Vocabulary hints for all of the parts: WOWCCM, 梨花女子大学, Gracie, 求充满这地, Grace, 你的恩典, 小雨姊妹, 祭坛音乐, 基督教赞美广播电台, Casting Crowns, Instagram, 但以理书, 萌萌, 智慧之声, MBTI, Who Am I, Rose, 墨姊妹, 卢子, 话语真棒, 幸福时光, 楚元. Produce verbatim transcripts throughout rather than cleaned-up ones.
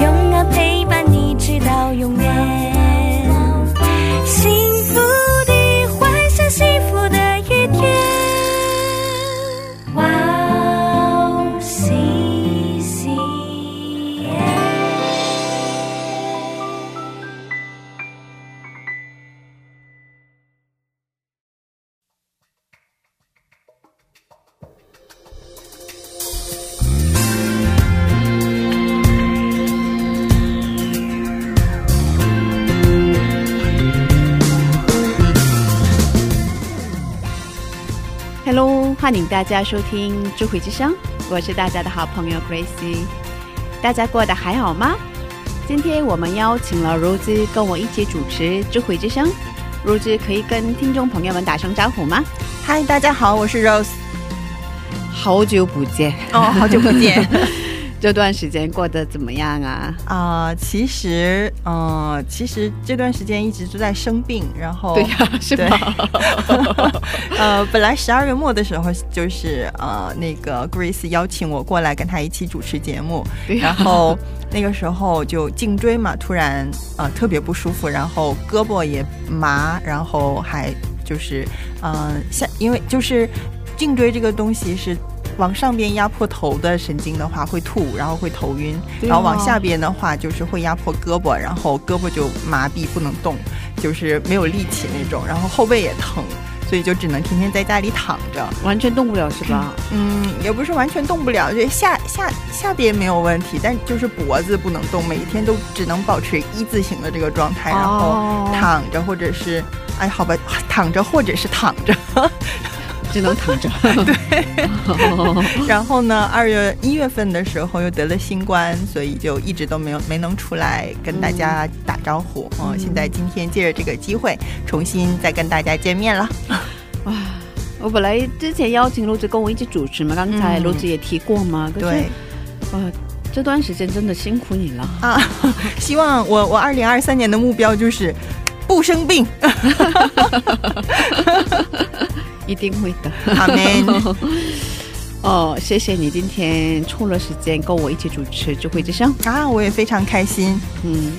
永远陪伴你直到永远 欢迎大家收听智慧之声，我是大家的好朋友 Gracie。 大家过得还好吗？今天我们邀请了 Rose 跟我一起主持智慧之声。 Rose 可以跟听众朋友们打声招呼吗？ 嗨， 大家好，我是 Rose。 好久不见哦好久不见。 这段时间过得怎么样啊？呃，其实，呃，其实这段时间一直都在生病，然后对呀，是吧？呃，本来 十二月末的时候，就是呃，那个 Grace 邀请我过来跟她一起主持节目，然后那个时候就颈椎嘛，突然呃特别不舒服，然后胳膊也麻，然后还就是呃，下因为就是颈椎这个东西是。 往上边压迫头的神经的话会吐，然后会头晕，然后往下边的话就是会压迫胳膊，然后胳膊就麻痹不能动，就是没有力气那种，然后后背也疼， 所以就只能天天在家里躺着，完全动不了，是吧？ 嗯，也不是完全动不了，就下下下边没有问题，但就是脖子不能动，每一天都只能保持一字形的这个状态， 然后躺着或者是哎好吧躺着或者是躺着。 只能躺着。对。然后呢 二月一月份的时候又得了新冠，所以就一直都没有没能出来跟大家打招呼。现在今天借着这个机会重新再跟大家见面了。我本来之前邀请卢子跟我一起主持嘛，刚才 卢子也提过嘛，可是 这段时间真的辛苦你了啊。希望我我 二零二三年的目标就是 不生病。 一定会的。阿们。哦，谢谢你今天抽了时间跟我一起主持智慧之声啊，我也非常开心。嗯，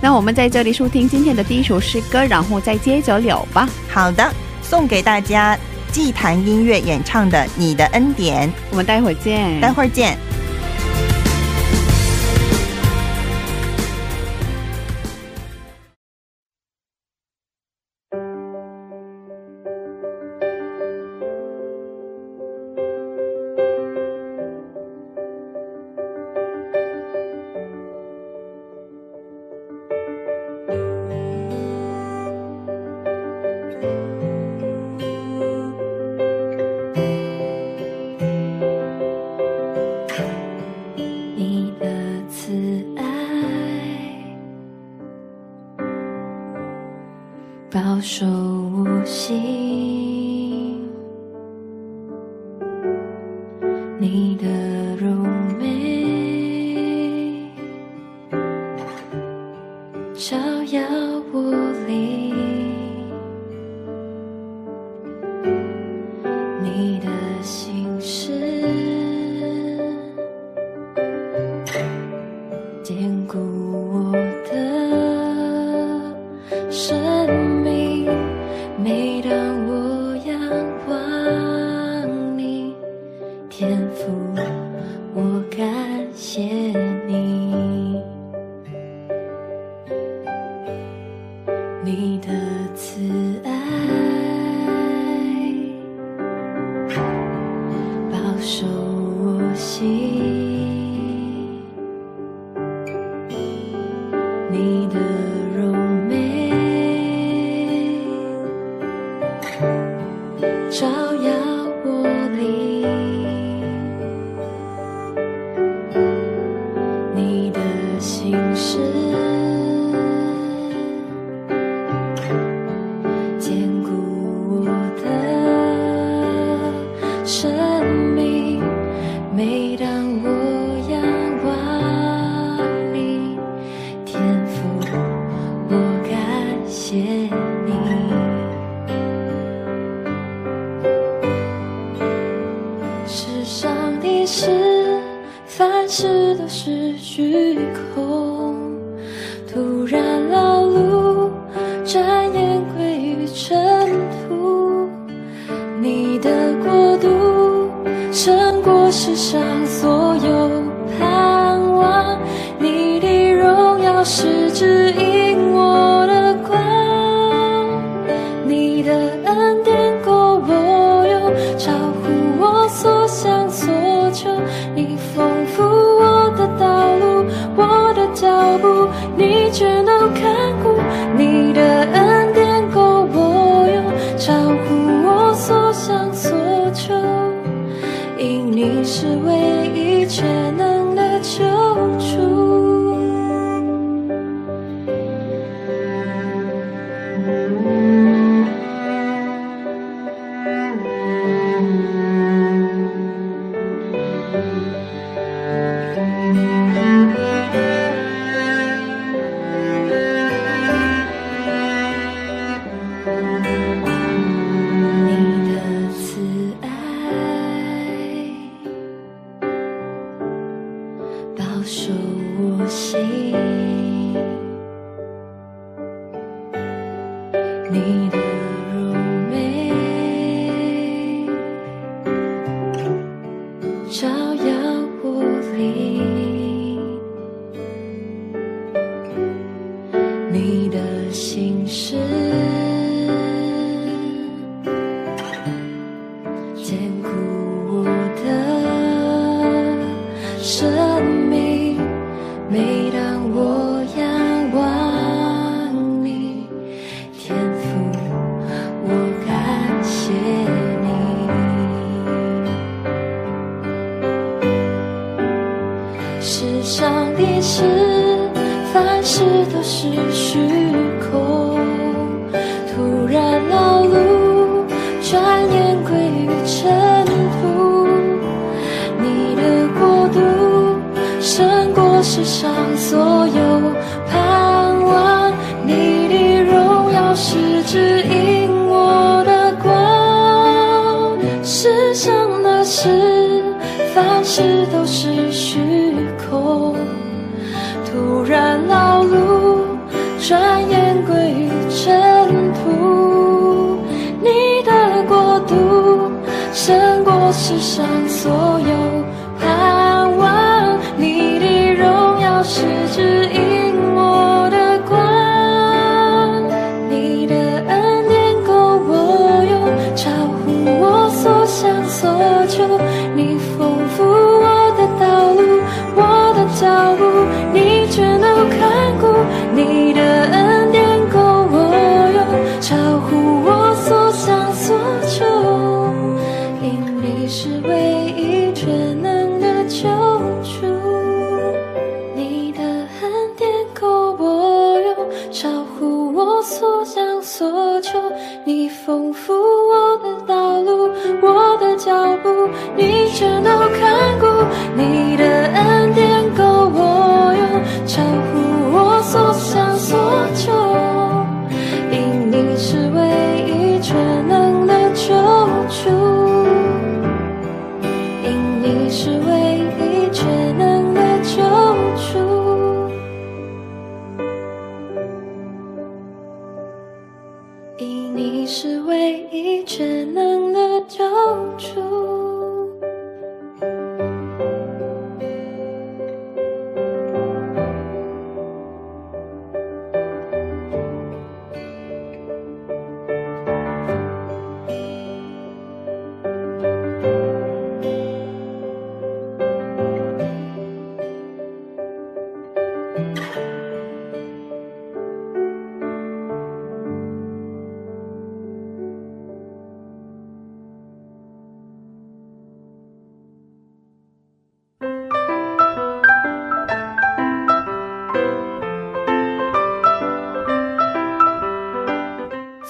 那我们在这里收听今天的第一首诗歌，然后再接着聊吧。好的，送给大家 祭坛音乐演唱的《你的恩典》。 我们待会儿见待会儿见。 每当我仰望次的失去以后，突然老路，转眼归于尘土。你的国度胜过世上所有盼望，你的荣耀是指引我的光，你的恩典够我用，超乎我所想所求，你丰富我的道路，我的脚步，你全都看顾，你的恩典够我用，超乎我所想所求，因你是唯一全能的救主。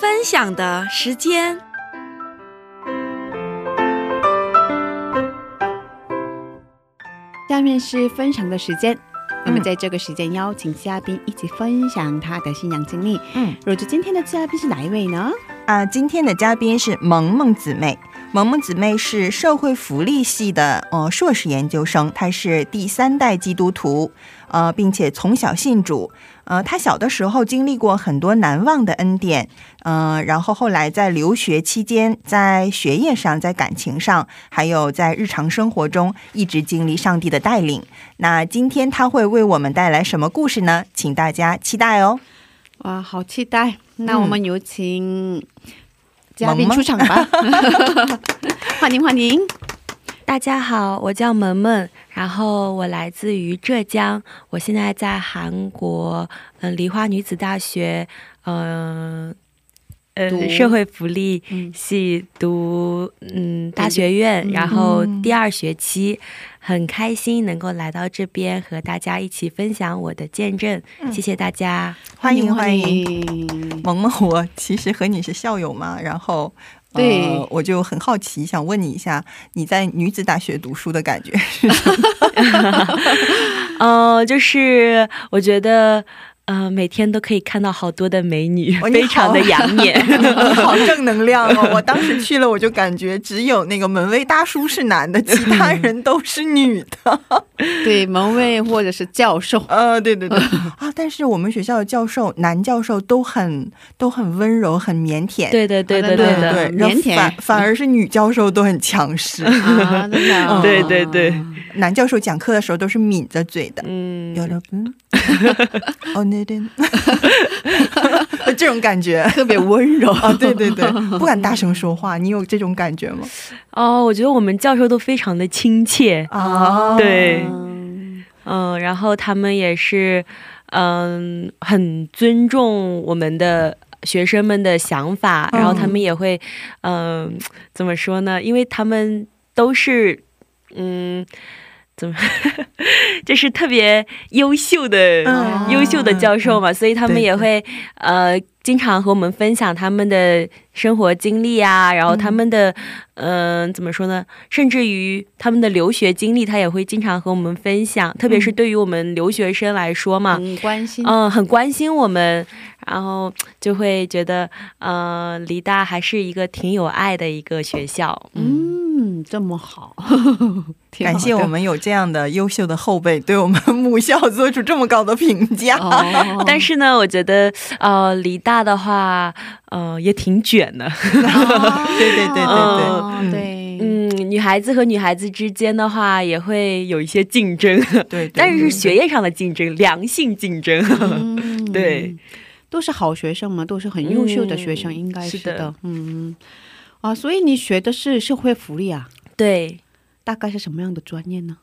分享的时间，下面是分享的时间，我们在这个时间邀请嘉宾一起分享他的信仰经历。嗯，若是今天的嘉宾是哪一位呢？啊，今天的嘉宾是萌萌姊妹。萌萌姊妹是社会福利系的呃硕士研究生，她是第三代基督徒，呃，并且从小信主。呃，她小的时候经历过很多难忘的恩典，呃，然后后来在留学期间，在学业上、在感情上，还有在日常生活中，一直经历上帝的带领。那今天她会为我们带来什么故事呢？请大家期待哦！哇，好期待！那我们有请嘉宾出场吧。欢迎欢迎！大家好，我叫萌萌，然后我来自于浙江，我现在在韩国嗯梨花女子大学嗯呃、嗯、社会福利系读嗯大学院、嗯，然后第二学期，很开心能够来到这边和大家一起分享我的见证，嗯、谢谢大家，欢迎欢迎。萌萌，我其实和你是校友嘛，然后。对、呃，我就很好奇，想问你一下，你在女子大学读书的感觉是什么？呃，就是我觉得，呃，每天都可以看到好多的美女，哦、非常的养眼，你好正能量哦！我当时去了，我就感觉只有那个门卫大叔是男的，其他人都是女的。对，门卫或者是教授，呃，对对对啊！但是我们学校的教授，男教授都很都很温柔，很腼腆。对对对对对对，腼腆。反反而是女教授都很强势。啊，真的、啊嗯。对对对，男教授讲课的时候都是抿着嘴的。嗯，有了嗯。哦，那对，这种感觉特别温柔啊！对对对，不敢大声说话，你有这种感觉吗？哦，我觉得我们教授都非常的亲切啊，对，嗯，然后他们也是，嗯，很尊重我们的学生们的想法，然后他们也会，嗯，怎么说呢？因为他们都是，嗯。就是特别优秀的、嗯、优秀的教授嘛、嗯、所以他们也会呃经常和我们分享他们的生活经历啊，然后他们的嗯、呃、怎么说呢，甚至于他们的留学经历他也会经常和我们分享，特别是对于我们留学生来说嘛，很关心，嗯，很关心我们，然后就会觉得呃梨大还是一个挺有爱的一个学校。 嗯, 嗯，这么好。感谢我们有这样的优秀的后辈对我们母校做出这么高的评价、哦、但是呢我觉得呃梨大的话呃也挺卷的、哦、对对对对对、哦、对嗯，女孩子和女孩子之间的话也会有一些竞争， 对, 对, 对，但是学业上的竞争，良性竞争、嗯、对，都是好学生嘛，都是很优秀的学生、嗯、应该是 的, 是的嗯啊，所以你学的是社会福利啊？对，大概是什么样的专业呢？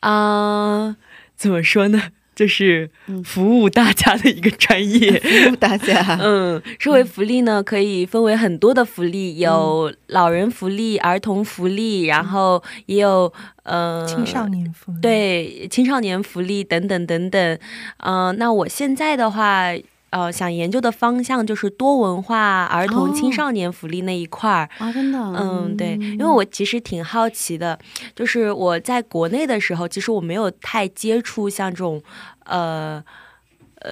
啊、uh, 怎么说呢，就是服务大家的一个专业、嗯、服务大家。嗯，社会福利呢可以分为很多的福利，有老人福利、儿童福利，然后也有呃青少年福利，对，青少年福利等等等等。嗯、呃，那我现在的话呃，想研究的方向就是多文化儿童青少年福利那一块儿、哦、啊，真的，嗯，对，因为我其实挺好奇的，就是我在国内的时候，其实我没有太接触像这种呃。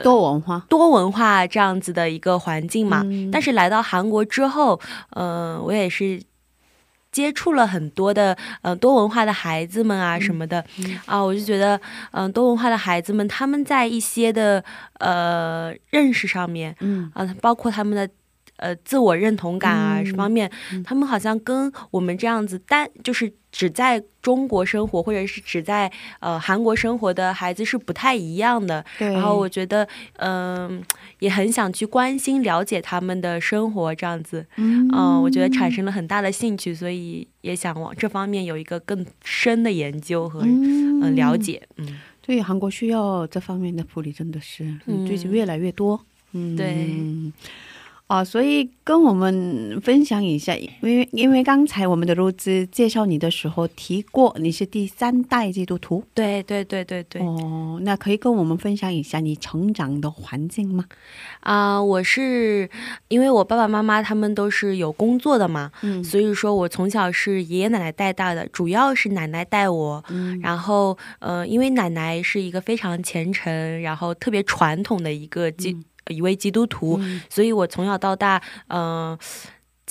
多文化多文化这样子的一个环境嘛、嗯、但是来到韩国之后嗯、呃，我也是接触了很多的呃多文化的孩子们啊什么的、嗯、啊，我就觉得嗯、呃、多文化的孩子们他们在一些的呃认识上面嗯啊、呃、包括他们的呃自我认同感啊什么方面、嗯、他们好像跟我们这样子单就是只在中国生活或者是只在呃韩国生活的孩子是不太一样的，然后我觉得嗯、呃、也很想去关心了解他们的生活这样子，嗯、呃、我觉得产生了很大的兴趣，所以也想往这方面有一个更深的研究和嗯、呃、了解。嗯，对，韩国需要这方面的福利真的是、嗯、最近越来越多。嗯，对。哦，所以跟我们分享一下，因为因为刚才我们的 Rose 介绍你的时候提过你是第三代基督徒。对对对对对。哦，那可以跟我们分享一下你成长的环境吗？啊、呃，我是因为我爸爸妈妈他们都是有工作的嘛、嗯、所以说我从小是爷爷奶奶带大的，主要是奶奶带我、嗯、然后呃，因为奶奶是一个非常虔诚然后特别传统的一个基、嗯一位基督徒、嗯、所以我从小到大嗯、呃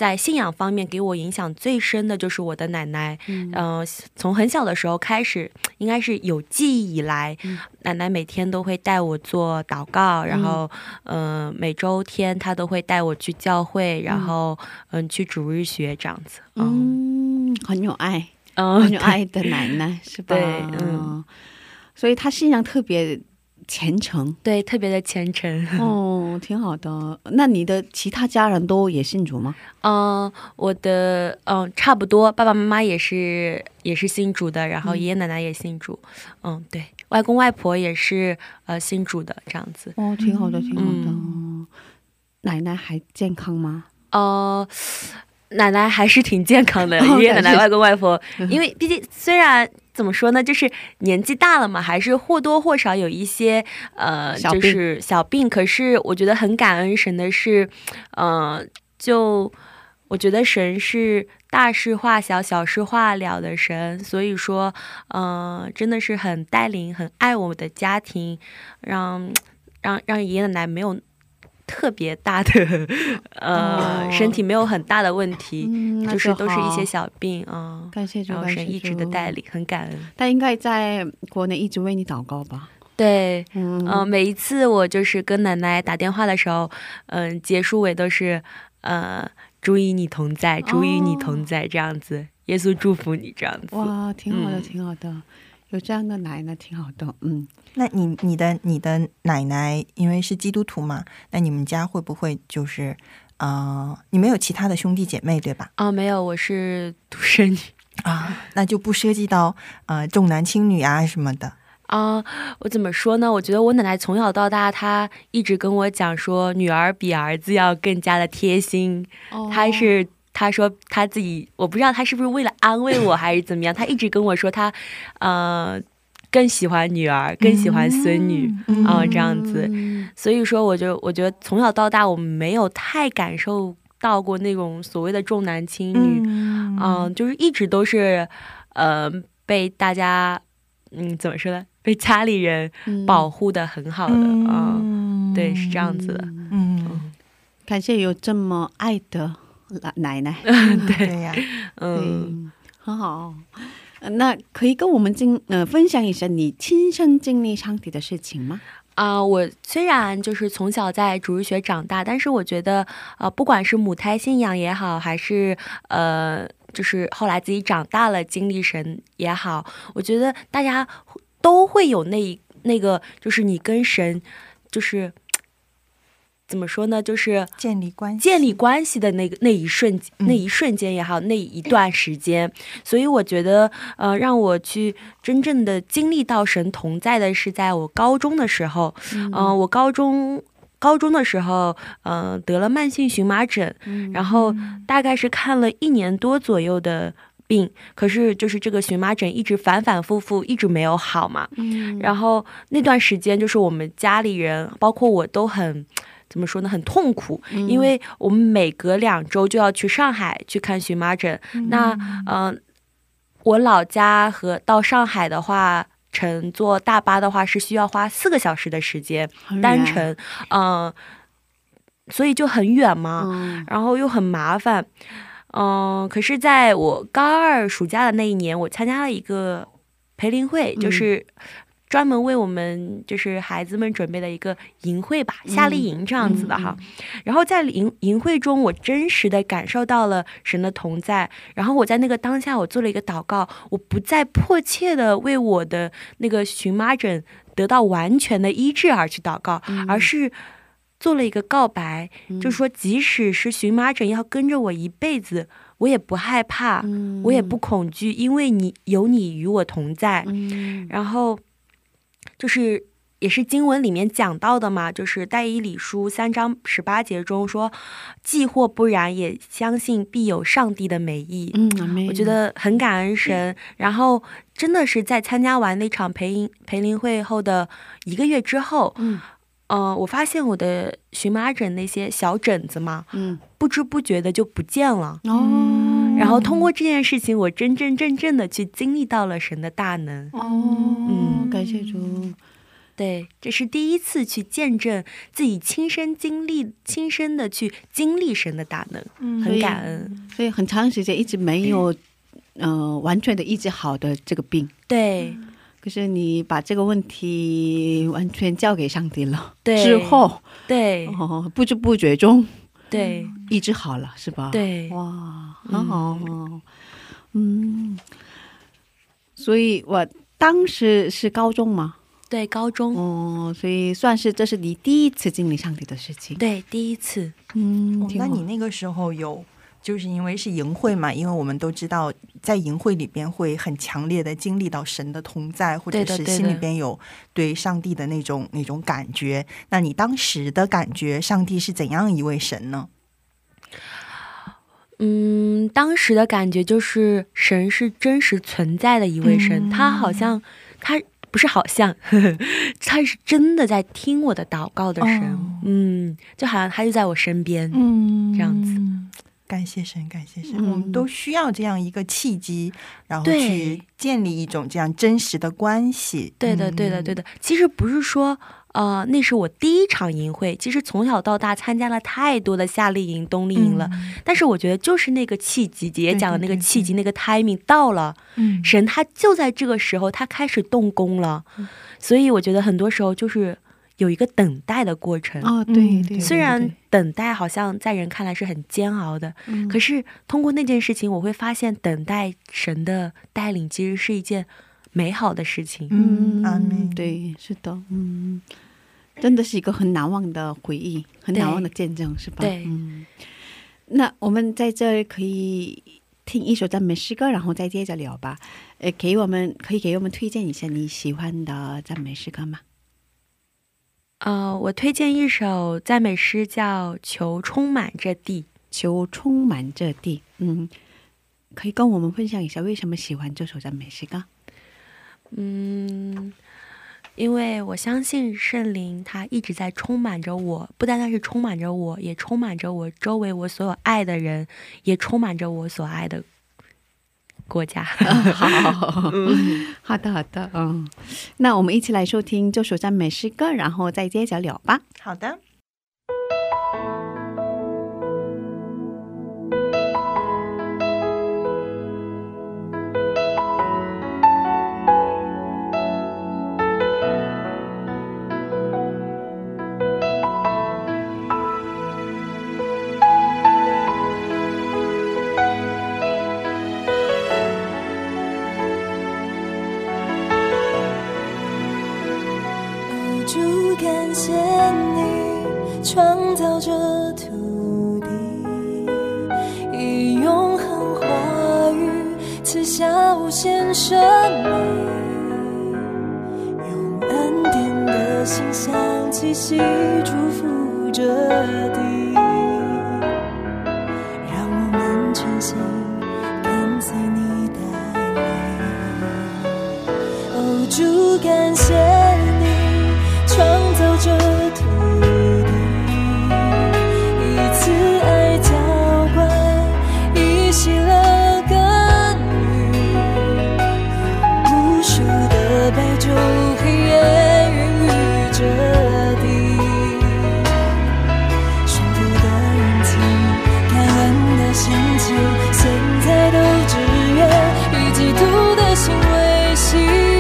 在信仰方面给我影响最深的就是我的奶奶。嗯、呃，从很小的时候开始，应该是有记忆以来、嗯、奶奶每天都会带我做祷告，然后嗯、呃、每周天她都会带我去教会，然后嗯、呃、去主日学这样子。嗯， 嗯，很有爱，嗯，很有爱的奶奶是吧？对，嗯，所以她信仰特别虔诚，对，特别的虔诚。哦，挺好的。那你的其他家人都也信主吗？嗯，我的嗯差不多，爸爸妈妈也是也是信主的，然后爷爷奶奶也信主。嗯，嗯对，外公外婆也是呃信主的这样子。哦，挺好的，挺好的。嗯、奶奶还健康吗？呃。奶奶还是挺健康的，爷爷奶奶外公外婆、oh, 因为毕竟虽然怎么说呢，就是年纪大了嘛，还是或多或少有一些呃就是小病，可是我觉得很感恩神的是呃就我觉得神是大事化小小事化了的神，所以说呃真的是很带领很爱我的家庭，让让让爷爷奶奶没有特别大的呃、哦、身体没有很大的问题、嗯、就, 就是都是一些小病啊、嗯、感谢主，然后神一直的带领，很感恩。但应该在国内一直为你祷告吧？对，嗯、呃、每一次我就是跟奶奶打电话的时候嗯、呃、结束尾都是呃主与你同在，主与你同在、哦、这样子，耶稣祝福你这样子。哇，挺好的、嗯、挺好的，有这样的奶奶挺好的。嗯，那你你的你的奶奶因为是基督徒嘛，那你们家会不会就是呃你没有其他的兄弟姐妹对吧？啊、哦，没有，我是独生女啊，那就不涉及到呃重男轻女啊什么的啊、呃。我怎么说呢？我觉得我奶奶从小到大，她一直跟我讲说，女儿比儿子要更加的贴心，哦、她是。他说他自己，我不知道他是不是为了安慰我还是怎么样，他一直跟我说他呃更喜欢女儿，更喜欢孙女啊、嗯呃、这样子。所以说我就我觉得从小到大我没有太感受到过那种所谓的重男轻女，嗯、呃、就是一直都是呃被大家嗯怎么说呢，被家里人保护的很好的啊、嗯呃、对，是这样子的。嗯，感谢有这么爱的奶奶。对呀、啊、嗯，很好。那可以跟我们经、呃、分享一下你亲身经历上帝的事情吗？啊、呃，我虽然就是从小在主日学长大，但是我觉得呃，不管是母胎信仰也好，还是呃，就是后来自己长大了经历神也好，我觉得大家都会有那那个，就是你跟神就是。怎么说呢，就是建立关系建立关系的那个那一瞬间、嗯、那一瞬间也好，那一段时间。所以我觉得呃让我去真正的经历到神同在的是在我高中的时候。嗯、呃、我高中高中的时候嗯、呃、得了慢性荨麻疹、嗯、然后大概是看了一年多左右的病，可是就是这个荨麻疹一直反反复复，一直没有好嘛。嗯，然后那段时间就是我们家里人包括我都很怎么说呢，很痛苦，因为我们每隔两周就要去上海去看荨麻疹、嗯、那嗯、呃，我老家和到上海的话乘坐大巴的话是需要花四个小时的时间单程，嗯、呃，所以就很远嘛、嗯、然后又很麻烦。嗯、呃，可是在我高二暑假的那一年，我参加了一个培灵会，就是、嗯专门为我们就是孩子们准备的一个营会吧，夏令营这样子的哈、嗯嗯、然后在营营会中我真实的感受到了神的同在，然后我在那个当下我做了一个祷告，我不再迫切的为我的那个荨麻疹得到完全的医治而去祷告、嗯、而是做了一个告白、嗯、就是说即使是荨麻疹要跟着我一辈子我也不害怕、嗯、我也不恐惧，因为你有你与我同在、嗯、然后就是也是经文里面讲到的嘛，就是但以理书三章十八节中说，既或不然也相信必有上帝的美意。嗯，我觉得很感恩神、嗯、然后真的是在参加完那场培灵培灵会后的一个月之后，嗯呃我发现我的荨麻疹那些小疹子嘛，嗯，不知不觉的就不见了。哦，然后通过这件事情我真真正正的去经历到了神的大能。哦，嗯，感谢主。对，这是第一次去见证自己亲身经历亲身的去经历神的大能，很感恩，所以很长时间一直没有呃完全的医治好的这个病，对，可是你把这个问题完全交给上帝了，之后对，不就不觉中对医治好了是吧？哇，很好。嗯，所以我 当时是高中嘛，对，高中，所以算是这是你第一次经历上帝的事情，对，第一次。嗯，哇，那你那个时候有就是因为是营会嘛，因为我们都知道在营会里边会很强烈的经历到神的同在或者是心里边有对上帝的那种感觉，那你当时的感觉上帝是怎样一位神呢？嗯，当时的感觉就是神是真实存在的一位神，他好像他 不是好像，他真的在听我的祷告的神，嗯，就好像他就在我身边，这样子。感谢神，感谢神，我们都需要这样一个契机，然后去建立一种这样真实的关系。对的，对的，对的。其实不是说 呃那是我第一场营会，其实从小到大参加了太多的夏令营、冬令营了，但是我觉得就是那个契机节讲的那个契机那个timing到了，神他就在这个时候他开始动工了，所以我觉得很多时候就是有一个等待的过程。哦，对对，虽然等待好像在人看来是很煎熬的，可是通过那件事情我会发现等待神的带领其实是一件 美好的事情。嗯，对，是的。嗯，真的是一个很难忘的回忆，很难忘的见证，是吧？对。那我们在这可以听一首赞美诗歌，然后再接着聊吧。给我们可以给我们推荐一下你喜欢的赞美诗歌吗？呃，我推荐一首赞美诗叫《求充满这地》。求充满这地，嗯，可以跟我们分享一下为什么喜欢这首赞美诗歌？ 嗯，因为我相信圣灵他一直在充满着我，不单单是充满着我，也充满着我周围我所有爱的人，也充满着我所爱的国家。好好好的好的，嗯，好的好的，嗯，那我们一起来收听这首赞美诗歌，然后再接着聊吧。好的。 现在都只愿与基督的心为心。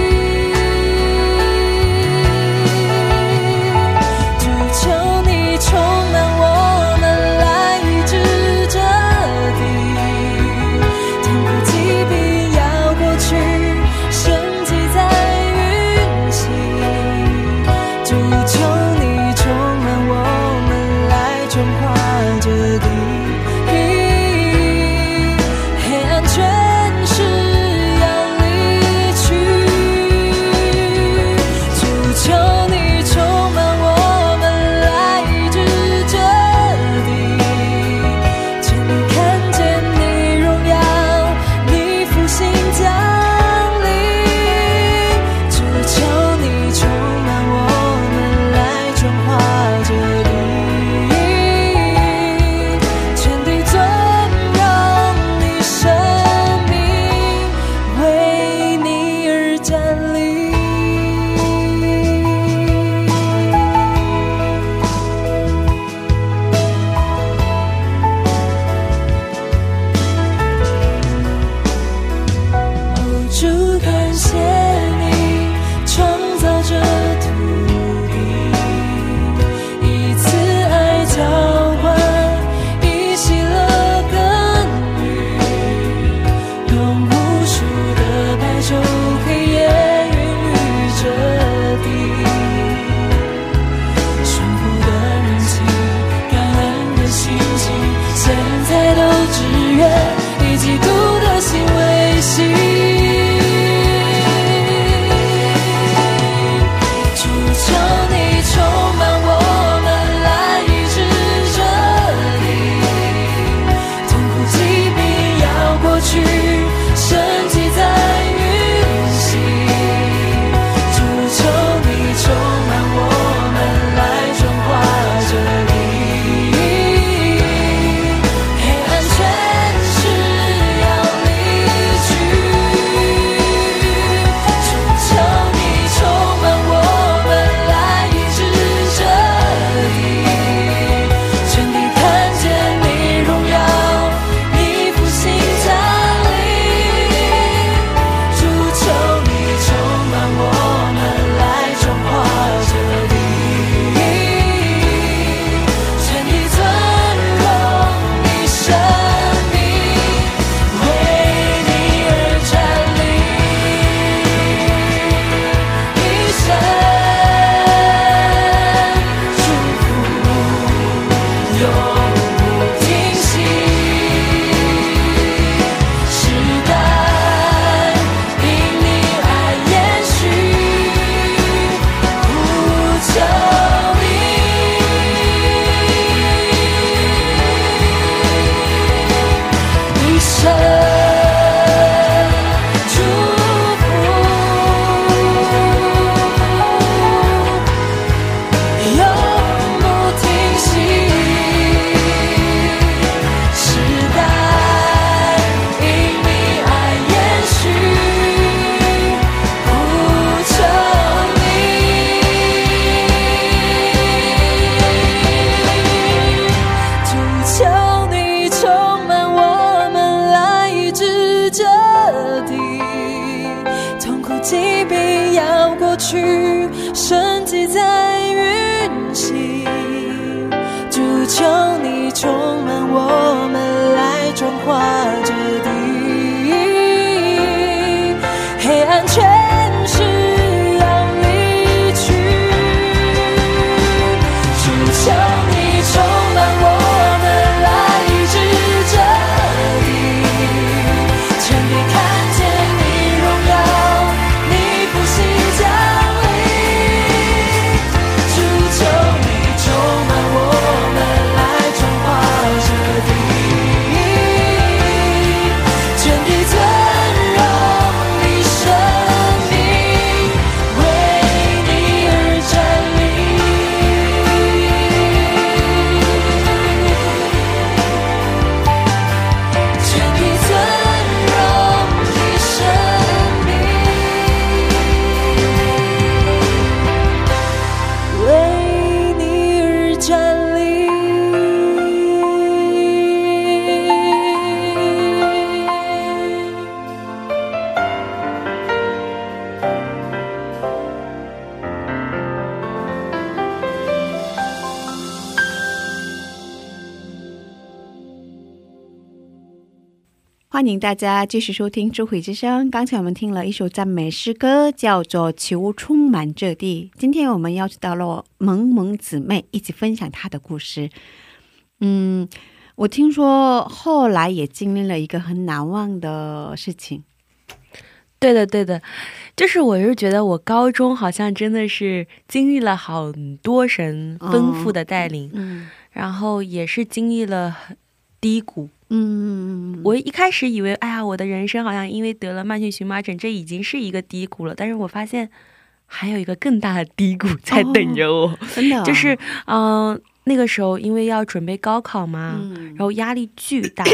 起必要过去，身体在运行，主求你充满我们，来转化这地，黑暗全是要离去，主求你充满我们，来医治这里，全地看见你荣耀，你不息降临，主求你充满我们，来转化这地，全地尊荣你生命，为你而站立，全地尊荣你生命，为你而站立。欢迎大家继续收听《智慧之声》。刚才我们听了一首赞美诗歌，叫做《起屋充满这地》。今天我们要知道了萌萌姊妹一起分享她的故事。嗯，我听说后来也经历了一个很难忘的事情。对的对的，就是我有觉得我高中好像真的是经历了很多神丰富的带领，然后也是经历了低谷。 我一开始以为哎呀我的人生好像因为得了慢性荨麻疹这已经是一个低谷了，但是我发现还有一个更大的低谷在等着我。真的，就是嗯那个时候因为要准备高考嘛，然后压力巨大，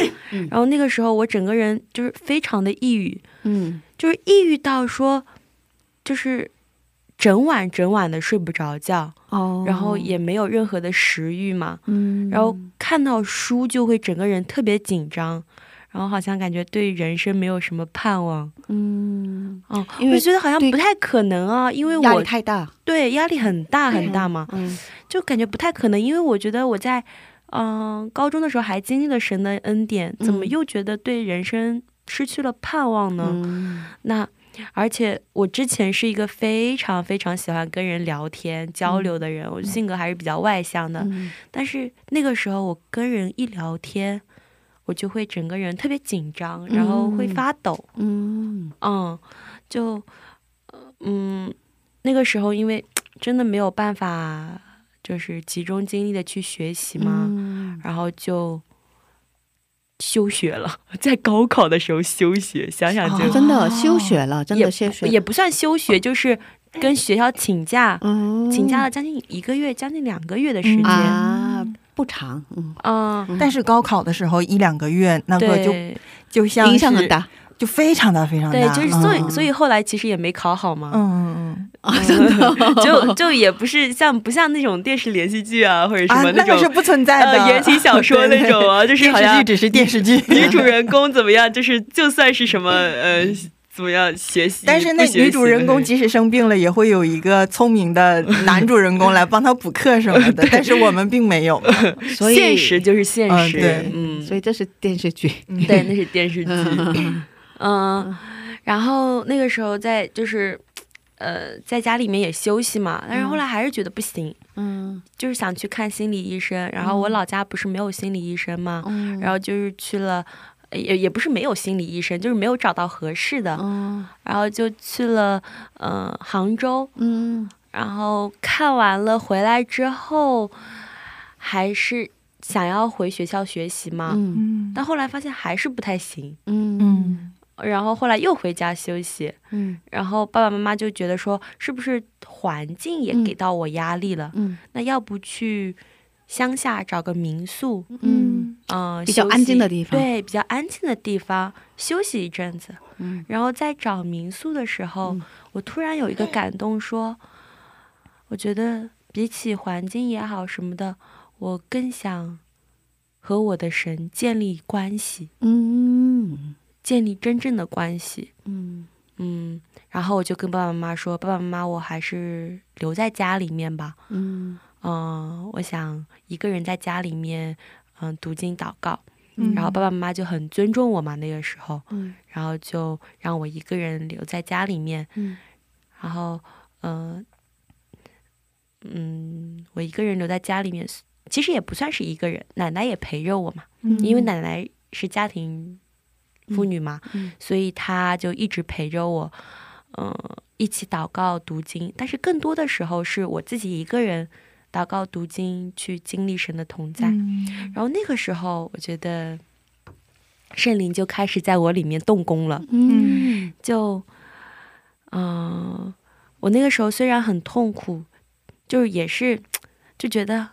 然后那个时候我整个人就是非常的抑郁，就是抑郁到说就是整晚整晚的睡不着觉，然后也没有任何的食欲嘛，然后看到书就会整个人特别紧张，然后好像感觉对人生没有什么盼望。哦，我觉得好像不太可能啊，因为我太大很大嘛，就感觉不太可能，因为我觉得我在高中的时候还经历了神的恩典，怎么又觉得对人生失去了盼望呢？那 而且我之前是一个非常非常喜欢跟人聊天交流的人，我性格还是比较外向的，但是那个时候我跟人一聊天我就会整个人特别紧张，然后会发抖。嗯，就嗯那个时候因为真的没有办法就是集中精力的去学习嘛，然后就 休学了，在高考的时候休学，想想就真的休学了，真的休学。也不算休学，就是跟学校请假，请假了将近一个月，将近两个月的时间，不长。但是高考的时候一两个月，那个就就像影响很大，就非常大非常大。对，就是所以后来其实也没考好嘛。嗯嗯，现实就是现实，女主人公怎么样，就是就算是什么呃怎么样学习，但是那女主人公其实生病了也会有一个聪明的男主人公来帮她补课什么的，但是我们并没有。所以这是电视剧，对，那是电视剧。嗯， 然后那个时候在就是呃在家里面也休息嘛，但是后来还是觉得不行，就是想去看心理医生，然后我老家不是没有心理医生嘛，然后就是去了也不是没有心理医生，就是没有找到合适的，然后就去了杭州，然后看完了回来之后还是 想要回学校学习嘛，但后来发现还是不太行。然后后来又回家休息，然后爸爸妈妈就觉得说是不是环境也给到我压力了，那要不去乡下找个民宿，嗯，比较安静的地方，对，比较安静的地方休息一阵子。然后再找民宿的时候我突然有一个感动，说我觉得比起环境也好什么的， 我更想和我的神建立关系，嗯，建立真正的关系，嗯嗯， 然后然后我就跟爸爸妈妈说，爸爸妈妈我还是留在家里面吧，嗯嗯、呃，我想一个人在家里面嗯、呃、读经祷告，嗯，然后爸爸妈妈就很尊重我嘛那个时候，嗯，然后就让我一个人留在家里面，嗯，然后嗯、呃、嗯，我一个人留在家里面，其实也不算是一个人，奶奶也陪着我嘛，嗯，因为奶奶是家庭妇女嘛，嗯嗯，所以她就一直陪着我，嗯、呃，一起祷告读经，但是更多的时候是我自己一个人祷告读经，去经历神的同在，嗯，然后那个时候我觉得圣灵就开始在我里面动工了，嗯，就嗯、呃，我那个时候虽然很痛苦，就是也是就觉得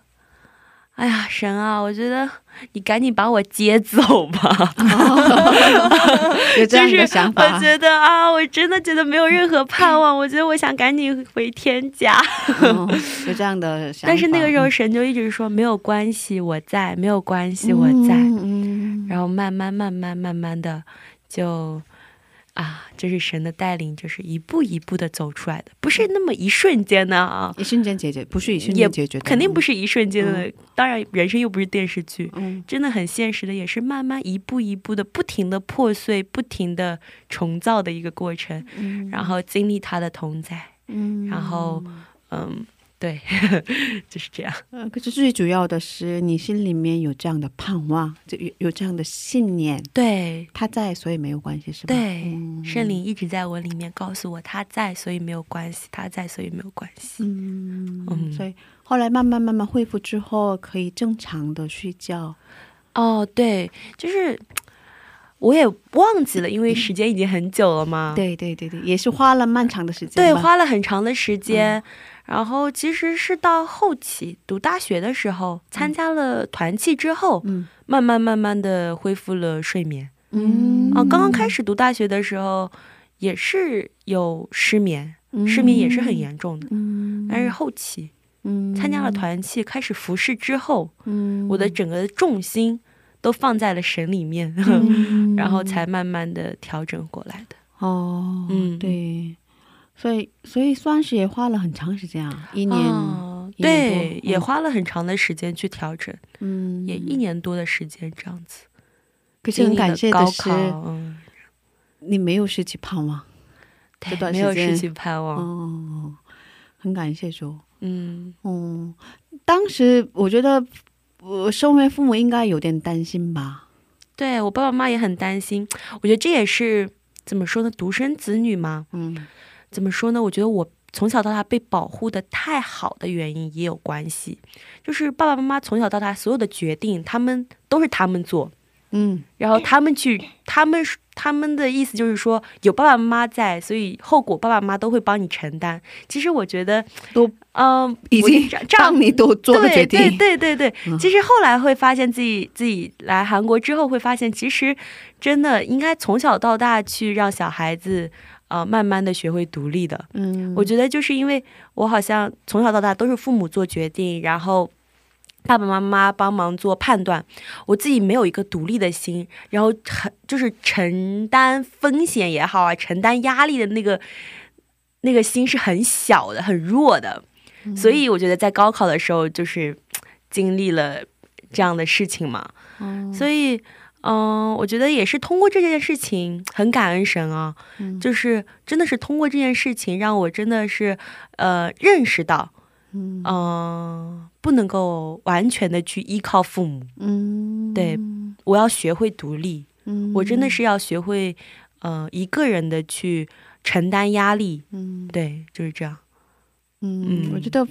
哎呀神啊，我觉得你赶紧把我接走吧，哦，有这样的想法，就是我觉得啊，我真的觉得没有任何盼望，我觉得我想赶紧回天家，哦，有这样的想法。但是那个时候神就一直说，嗯，没有关系我在，没有关系我在，嗯嗯，然后慢慢慢慢慢慢的就啊，这是神的带领，就是一步一步的走出来的，不是那么一瞬间的啊，一瞬间解决，不是一瞬间解决的，肯定不是一瞬间的，嗯，当然人生又不是电视剧，嗯，真的很现实的，也是慢慢一步一步的不停的破碎，不停的重造的一个过程，嗯，然后经历他的同在，嗯，然后嗯对就是这样。可是最主要的是你心里面有这样的盼望，有这样的信念，对他在所以没有关系，是吧？对，嗯，圣灵一直在我里面告诉我他在所以没有关系，他在所以没有关系，嗯嗯，所以后来慢慢慢慢恢复之后可以正常的睡觉。哦对，就是我也忘记了，因为时间已经很久了嘛，嗯，对对对对，也是花了漫长的时间，对，花了很长的时间，嗯，然后其实是到后期读大学的时候，参加了团契之后，嗯，慢慢慢慢的恢复了睡眠，嗯啊，刚刚开始读大学的时候也是有失眠，嗯，失眠也是很严重的，嗯，但是后期嗯参加了团契，开始服侍之后，嗯，我的整个重心都放在了神里面，嗯，然后才慢慢的调整过来的。哦嗯对，所以所以算是也花了很长时间啊，一年，哦，一年多，对，嗯，也花了很长的时间去调整，嗯，也一年多的时间这样子。可是很感谢的是，嗯，你没有失去盼望，这段时间没有失去盼望，哦，很感谢主。嗯嗯，当时我觉得我身为父母应该有点担心吧？对，我爸爸妈妈也很担心，我觉得这也是怎么说呢，独生子女嘛，嗯。怎么说呢，我觉得我从小到大被保护的太好的原因也有关系，就是爸爸妈妈从小到大所有的决定他们都是他们做，嗯，然后他们去他们他们的意思就是说有爸爸妈妈在，所以后果爸爸妈妈都会帮你承担。其实我觉得都嗯已经让你都做了决定，对对对 对, 对、嗯，其实后来会发现自己自己来韩国之后会发现，其实真的应该从小到大去让小孩子呃，慢慢的学会独立的。嗯，我觉得就是因为我好像从小到大都是父母做决定，然后爸爸妈妈帮忙做判断，我自己没有一个独立的心，然后很就是承担风险也好啊，承担压力的那个那个心是很小的，很弱的，嗯，所以我觉得在高考的时候就是经历了这样的事情嘛，嗯，所以嗯、呃，我觉得也是通过这件事情很感恩神啊，嗯，就是真的是通过这件事情让我真的是呃认识到，嗯、呃，不能够完全的去依靠父母，嗯，对，我要学会独立，嗯，我真的是要学会呃一个人的去承担压力，嗯，对，就是这样，嗯，嗯，我觉得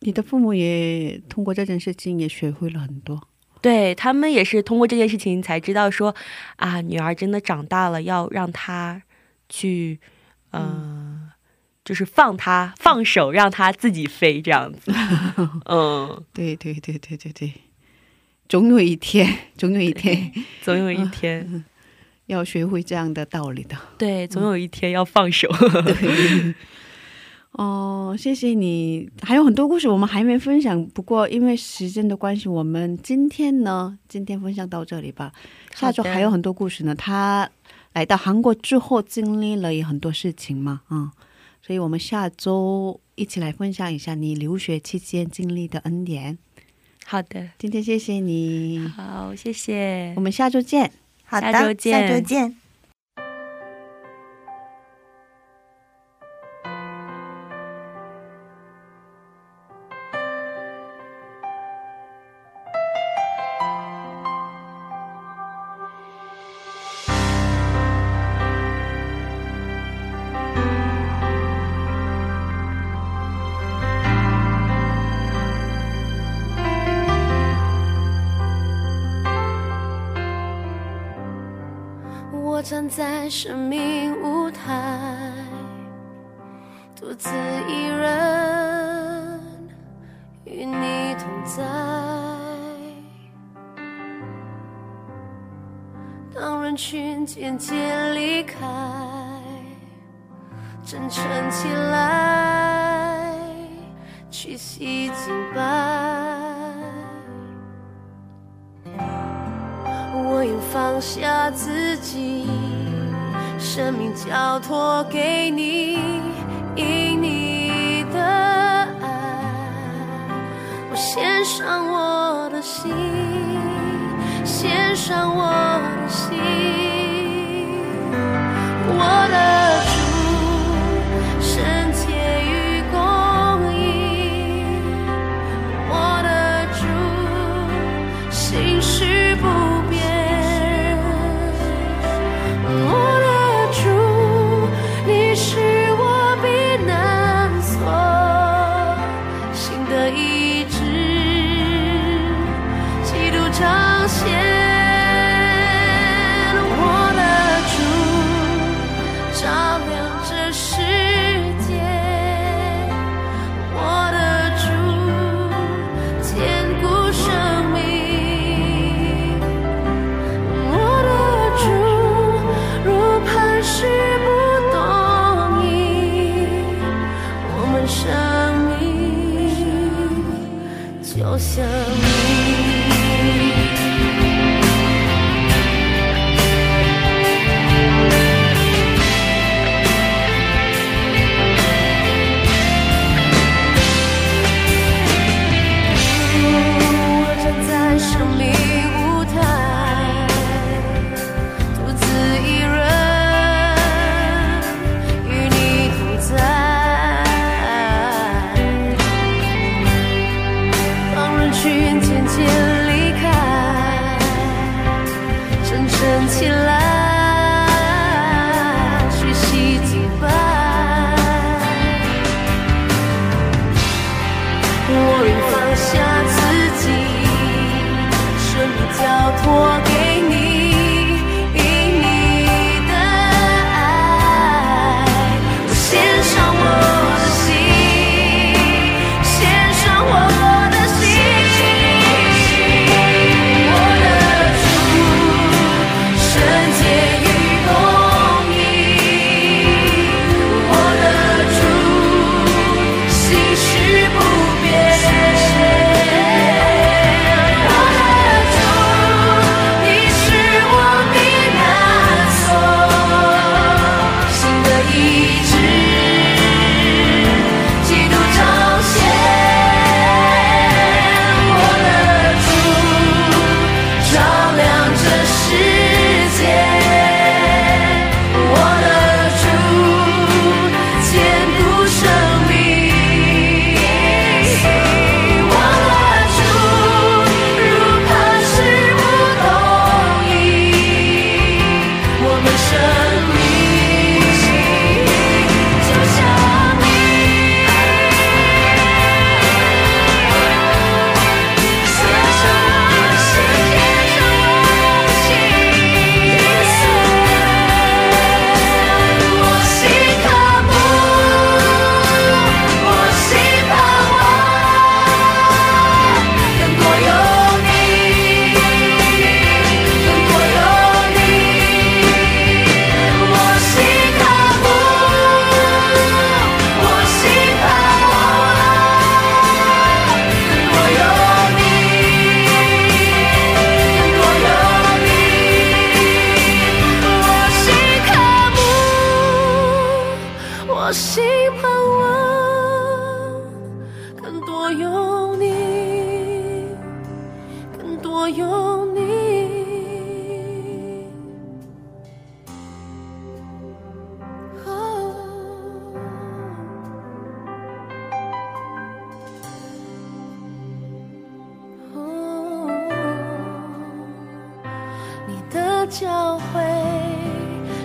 你的父母也通过这件事情也学会了很多。对，他们也是通过这件事情才知道说啊，女儿真的长大了，要让她去嗯、呃，就是放她放手，让她自己飞这样子。嗯，对对对对对对，总有一天，总有一天，总有一天、嗯、要学会这样的道理的。对，总有一天要放手。对哦，谢谢你，还有很多故事我们还没分享，不过因为时间的关系，我们今天呢今天分享到这里吧，下周还有很多故事呢，它来到韩国之后经历了很多事情嘛，所以我们下周一起来分享一下你留学期间经历的恩典。好的，今天谢谢你。好，谢谢。我们下周见。好的，下周见。 站在生命舞台，独自一人与你同在，当人群渐渐离开，真诚起来，去洗净吧。我愿放下自己， 生命交托给你，因你的爱，我献上我的心，献上我的心，我的主，圣洁与公义，我的主，心事不变。 一直基督彰显。我希望我更多有你，更多有你。Oh. 你的教诲，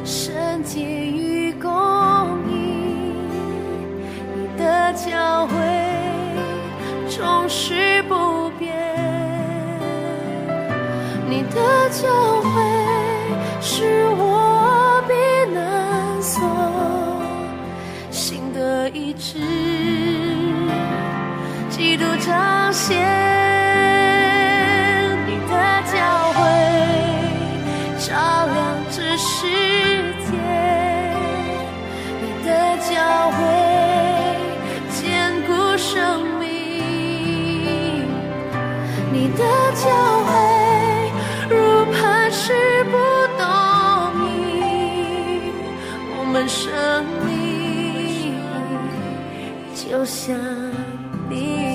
身体与公益。教诲终是不变，你的教诲是我避难所，心的意志，基督彰显。你的教诲照亮这世界，你的教诲。生命，你的教诲如磐石不动移，我们生命就像你。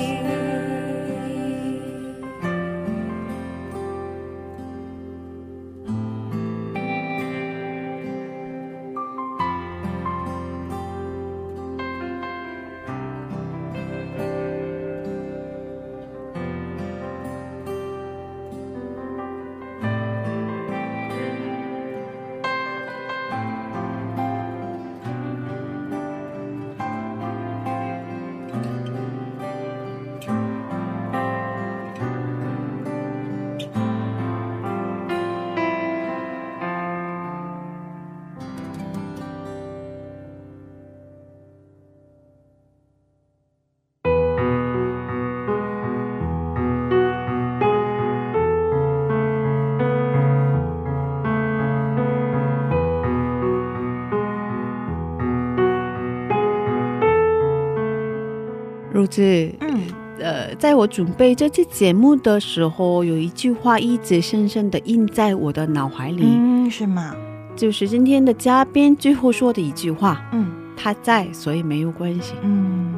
嗯，在我准备这期节目的时候有一句话一直深深的印在我的脑海里。嗯，是吗？就是今天的嘉宾最后说的一句话，嗯，他在所以没有关系。嗯，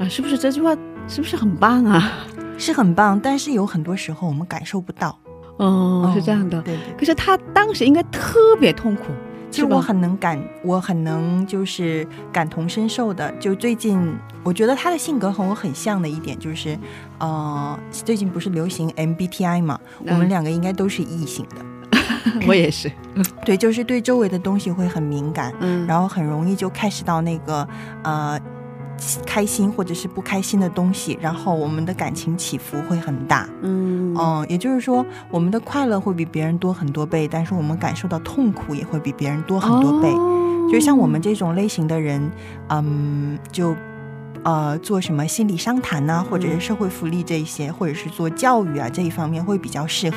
啊，是不是这句话是不是很棒啊？是很棒，但是有很多时候我们感受不到。哦，是这样的。对，可是他当时应该特别痛苦。 其实我很能感我很能就是感同身受的，就最近我觉得他的性格和我很像的一点就是 呃, 最近不是流行 M B T I 嘛， 我们两个应该都是异性的。我也是。 对，就是对周围的东西会很敏感，然后很容易就开始到那个呃 开心或者是不开心的东西，然后我们的感情起伏会很大。嗯，也就是说我们的快乐会比别人多很多倍，但是我们感受到痛苦也会比别人多很多倍。就像我们这种类型的人，嗯，就呃做什么心理商谈啊，或者是社会福利这些，或者是做教育啊这一方面会比较适合，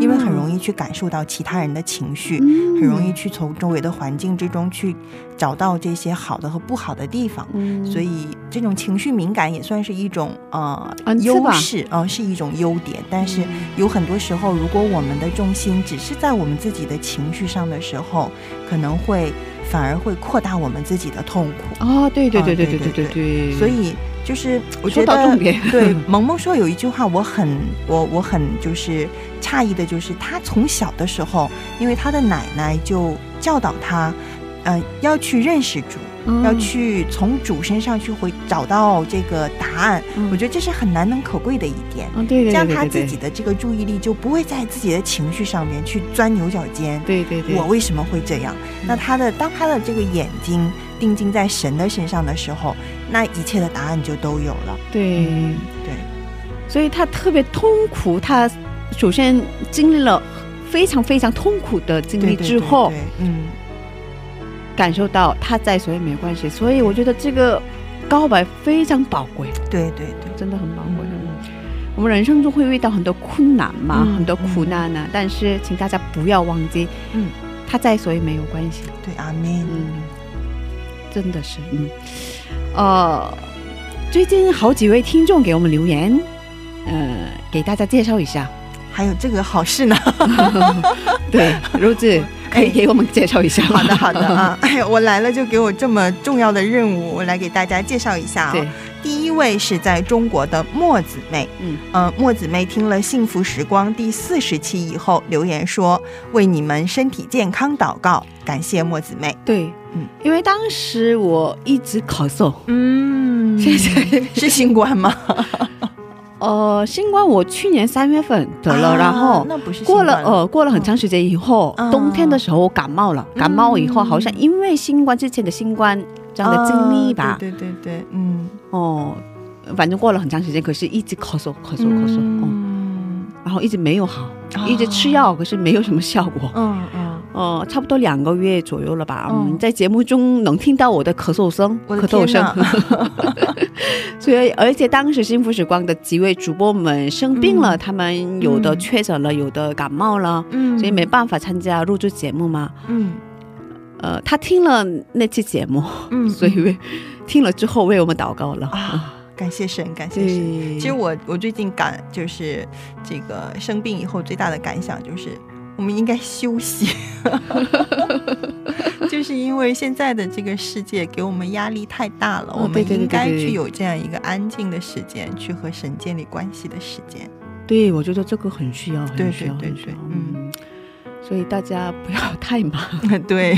因为很容易去感受到其他人的情绪，很容易去从周围的环境之中去找到这些好的和不好的地方，所以这种情绪敏感也算是一种呃优势，是一种优点，但是有很多时候如果我们的重心只是在我们自己的情绪上的时候，可能会 反而会扩大我们自己的痛苦。哦，对对对对对对对对。所以我觉得重点，对，蒙蒙说有一句话我很我我很就是诧异的，就是他从小的时候，因为他的奶奶就教导他，呃，要去认识主，要去从主身上去回找到这个答案。我觉得这是很难能可贵的一点。这样他自己的这个注意力就不会在自己的情绪上面去钻牛角尖。对对对。我为什么会这样？那他的当他的这个眼睛 盯睛在神的身上的时候，那一切的答案就都有了。对，所以他特别痛苦，他首先经历了非常非常痛苦的经历之后，感受到他在所谓没关系。所以我觉得这个告白非常宝贵。对对对，真的很宝贵。我们人生中会遇到很多困难嘛，很多苦难啊，但是请大家不要忘记，他在所谓没有关系。对，阿们。 真的是。嗯，呃最近好几位听众给我们留言，呃给大家介绍一下还有这个好事呢。对，如子可以给我们介绍一下吗？好的好的啊，哎，我来了就给我这么重要的任务，我来给大家介绍一下啊、哦。第一位是在中国的墨姊妹，嗯，呃，墨姊妹听了《幸福时光》第四十期以后留言说：“为你们身体健康祷告，感谢墨姊妹。”对，嗯，因为当时我一直咳嗽，嗯，谢谢。是新冠吗？呃，新冠我去年三月份得了，啊、然后过了呃过了很长时间以后，嗯、冬天的时候我感冒了，嗯、感冒以后好像因为新冠之前的新冠这样的经历吧，啊、对对对对，嗯哦，反正过了很长时间，可是一直咳嗽咳嗽咳嗽，嗯、哦，然后一直没有好，啊、一直吃药，可是没有什么效果，嗯嗯。哦、呃，差不多两个月左右了吧、嗯嗯、在节目中能听到我的咳嗽声，我的天哪，咳嗽声所以而且当时幸福时光的几位主播们生病了、嗯、他们有的确诊了、嗯、有的感冒了、嗯、所以没办法参加录制节目嘛、嗯呃、他听了那期节目、嗯、所以听了之后为我们祷告了啊，感谢神，感谢神。其实我我最近感就是这个生病以后最大的感想就是我们应该休息就是因为现在的这个世界给我们压力太大了、哦、我们应该去有这样一个安静的时间，去和神建立关系的时间。对，我觉得这个很需要，很需要，对对对对，嗯，所以大家不要太忙对，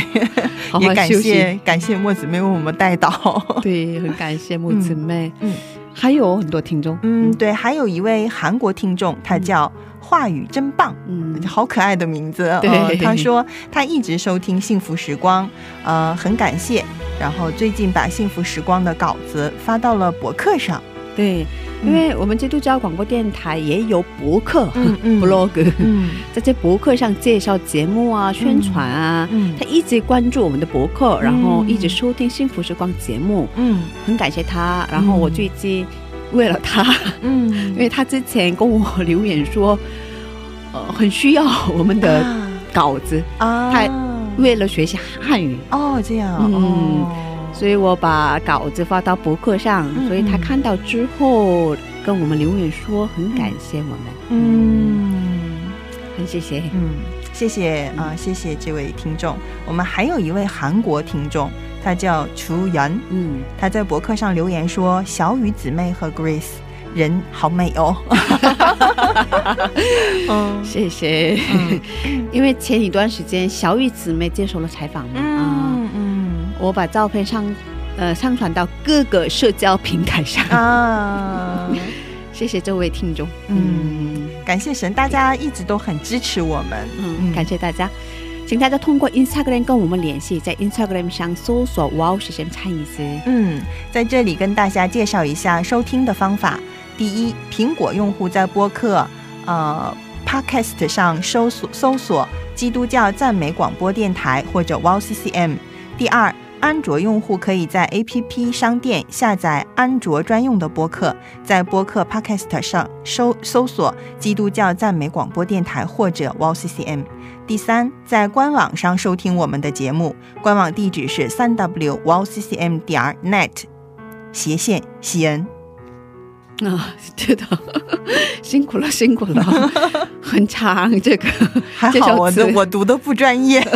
好好也感谢感谢墨姊妹为我们带到对，很感谢墨姊妹。 嗯, 嗯还有很多听众，嗯，对，还有一位韩国听众，他叫话语真棒，嗯，好可爱的名字。对、呃，他说他一直收听《幸福时光》，呃，很感谢。然后最近把《幸福时光》的稿子发到了博客上。对，因为我们基督教广播电台也有博客、嗯、blog、嗯、在这博客上介绍节目啊、嗯、宣传啊、嗯、他一直关注我们的博客、嗯、然后一直收听幸福时光节目，嗯，很感谢他。然后我最近为了他，嗯，因为他之前跟我留言说、呃、很需要我们的稿子、啊、他为了学习汉语，哦，这样，嗯、哦，所以我把稿子发到博客上、嗯、所以他看到之后跟我们留言说很感谢我们，嗯，很谢谢，嗯，谢谢啊、呃，谢谢这位听众。我们还有一位韩国听众，他叫楚元，嗯，他在博客上留言说：小雨姊妹和 Grace 人好美哦、嗯、谢谢、嗯、因为前一段时间小雨姊妹接受了采访嘛，嗯我把照片上、呃、上传到各个社交平台上啊谢谢这位听众，嗯，感谢神，大家一直都很支持我们，嗯，感谢大家。请大家通过 Instagram 跟我们联系，在 Instagram 上搜索 WOWCCM 参与思。嗯，在这里跟大家介绍一下收听的方法。第一，苹果用户在播客呃 Podcast 上搜索搜索基督教赞美广播电台或者 WOWCCM。 第二，安卓用户可以在 A P P 商店下载安卓专用的播客，在播客 Podcast 上搜搜索基督教赞美广播电台或者 WOWCCM。 第三，在官网上收听我们的节目，官网地址是 三 w 点 w o w c c m 点 net 斜线西恩啊，对的，辛苦了，辛苦了，很长这个，还好我的我读的不专业，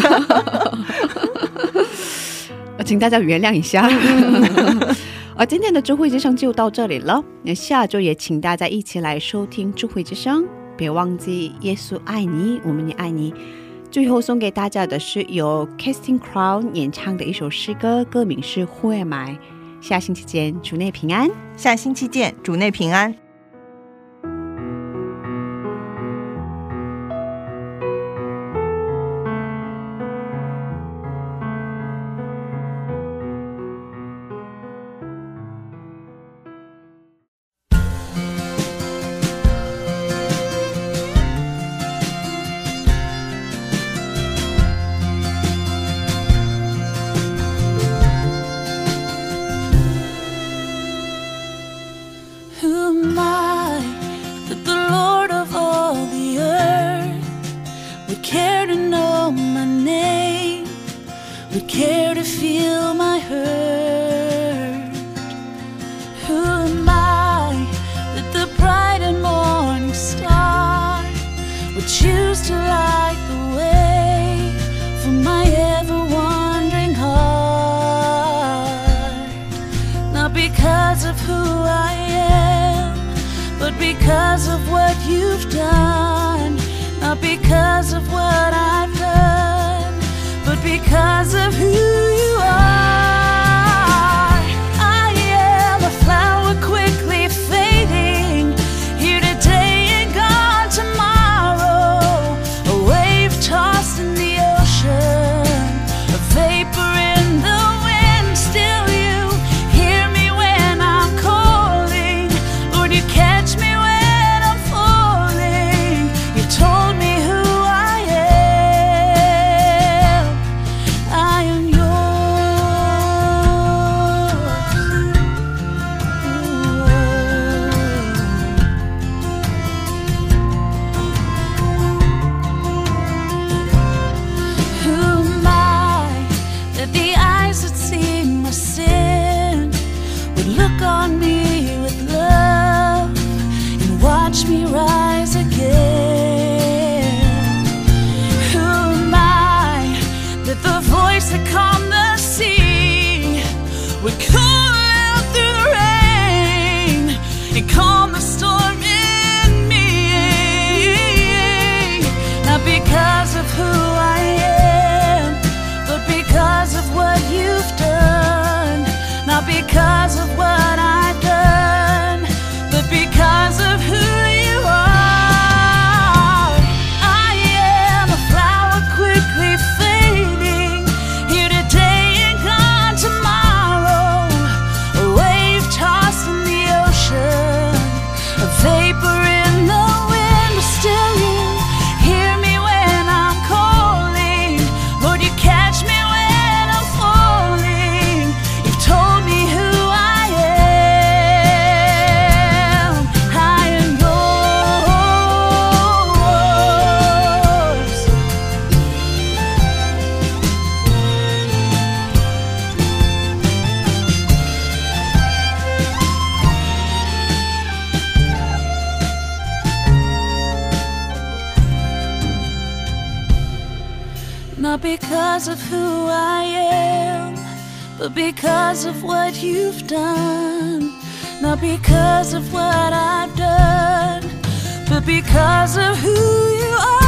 请大家原谅一下。而今天的智慧之声就到这里了，下周也请大家一起来收听智慧之声，别忘记耶稣爱你，我们也爱你。最后送给大家的是由 Casting Crown 演唱的一首诗歌，歌名是 Who Am I。下星期见，主内平安。下星期见，主内平安。Choose to light the way for because of what you've done, not because of what I've done, but because of who you are. I am a flower quickly fading, here today and gone tomorrow, a wave tossed in the ocean, a vapor in the wind. Still you hear me when I'm calling, Lord, you catch me when I'm falling. You told me who I am. I am yours. Who am I that the eyes that see my sin would look on me with love and watch me rise again? Who am I that the voice that calmed the sea would call out through the rain and calm the storm in me? Not because of who I am, but because of what you've done, not because of what I've done, but because of who you are. I am a flower quickly fading, here today and gone tomorrow, a wave tossed in the ocean, a vapor in the wind. But still you hear me when I'm calling, Lord, you catch me when I'm falling. You've told me who I am. I am yours. Not because of who I am, but because of what you've done. Not because of what I've done, but because of who you are.